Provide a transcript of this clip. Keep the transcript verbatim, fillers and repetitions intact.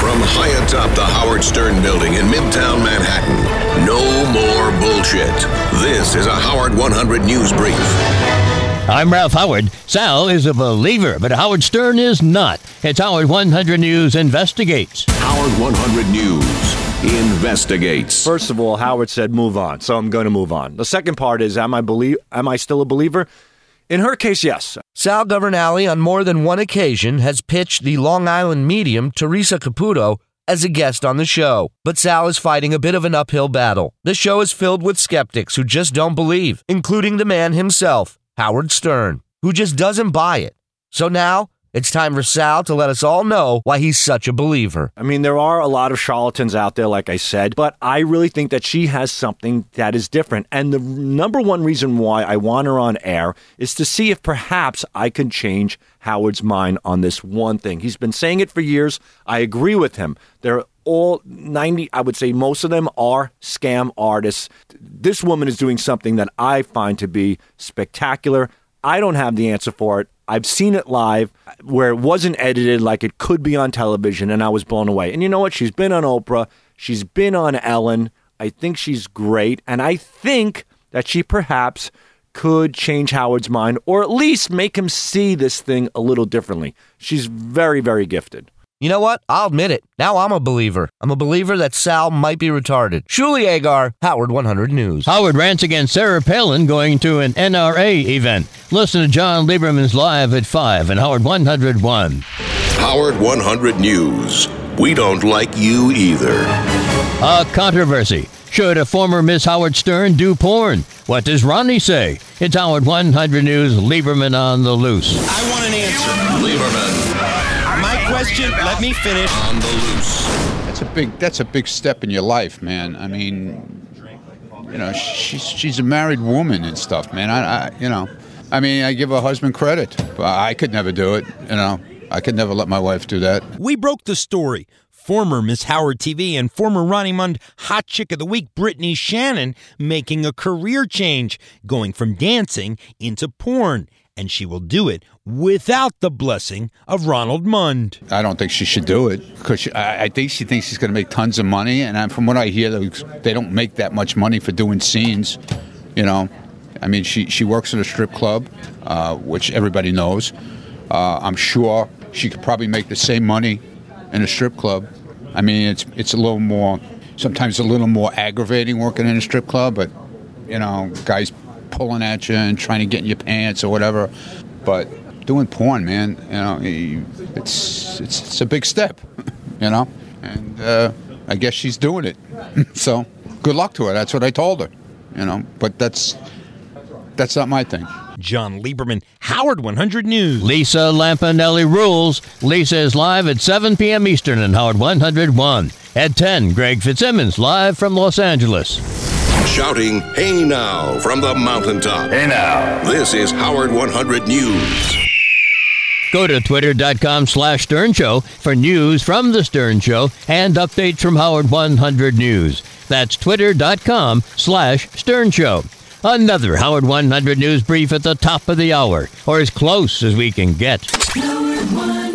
From high atop the Howard Stern building in Midtown Manhattan, no more bullshit. This is a Howard one hundred News Brief. I'm Ralph Howard. Sal is a believer, but Howard Stern is not. It's Howard one hundred News Investigates. Howard one hundred News Investigates. First of all, Howard said move on, so I'm going to move on. The second part is, am I believe? Am I still a believer? In her case, yes. Sal Governale, on more than one occasion, has pitched the Long Island medium, Teresa Caputo, as a guest on the show. But Sal is fighting a bit of an uphill battle. The show is filled with skeptics who just don't believe, including the man himself, Howard Stern, who just doesn't buy it. So now, it's time for Sal to let us all know why he's such a believer. I mean, there are a lot of charlatans out there, like I said, but I really think that she has something that is different. And the number one reason why I want her on air is to see if perhaps I can change Howard's mind on this one thing. He's been saying it for years. I agree with him. There are all ninety, I would say most of them are scam artists. This woman is doing something that I find to be spectacular. I don't have the answer for it. I've seen it live where it wasn't edited like it could be on television, and I was blown away. And you know what? She's been on Oprah. She's been on Ellen. I think she's great. And I think that she perhaps could change Howard's mind or at least make him see this thing a little differently. She's very, very gifted. You know what? I'll admit it. Now I'm a believer. I'm a believer that Sal might be retarded. Shuley Agar, Howard one hundred News. Howard rants against Sarah Palin going to an N R A event. Listen to John Lieberman's Live at five and Howard one hundred one. Howard one hundred News. We don't like you either. A controversy. Should a former Miss Howard Stern do porn? What does Ronnie say? It's Howard one hundred News, Lieberman on the loose. I want an answer. Lieberman. Question, let me finish. On the loose. That's a big that's a big step in your life, man. I mean, you know, she's she's a married woman and stuff, man. I, I you know, I mean, I give her husband credit, but I could never do it, you know. I could never let my wife do that. We broke the story. Former Miss Howard T V and former Ronnie Mund Hot Chick of the Week, Brittany Shannon, making a career change, going from dancing into porn. And she will do it without the blessing of Ronald Mund. I don't think she should do it because I, I think she thinks she's going to make tons of money. And I, from what I hear, they don't make that much money for doing scenes. You know, I mean, she, she works at a strip club, uh, which everybody knows. Uh, I'm sure she could probably make the same money in a strip club. I mean, it's it's a little more, sometimes a little more aggravating working in a strip club. But, you know, guys pulling at you and trying to get in your pants or whatever, but doing porn, man, you know, it's it's, it's a big step, you know, and uh, I guess she's doing it. So good luck to her. That's what I told her, you know. But that's that's not my thing. John Lieberman, Howard one hundred News. Lisa Lampanelli rules. Lisa is live at seven p.m. Eastern on Howard one hundred one. At ten, Greg Fitzsimmons live from Los Angeles. Shouting, hey now, from the mountaintop. Hey now. This is Howard one hundred News. Go to twitter.com slash Stern Show for news from The Stern Show and updates from Howard one hundred News. That's twitter.com slash Stern Show. Another Howard one hundred News brief at the top of the hour, or as close as we can get. Howard one hundred.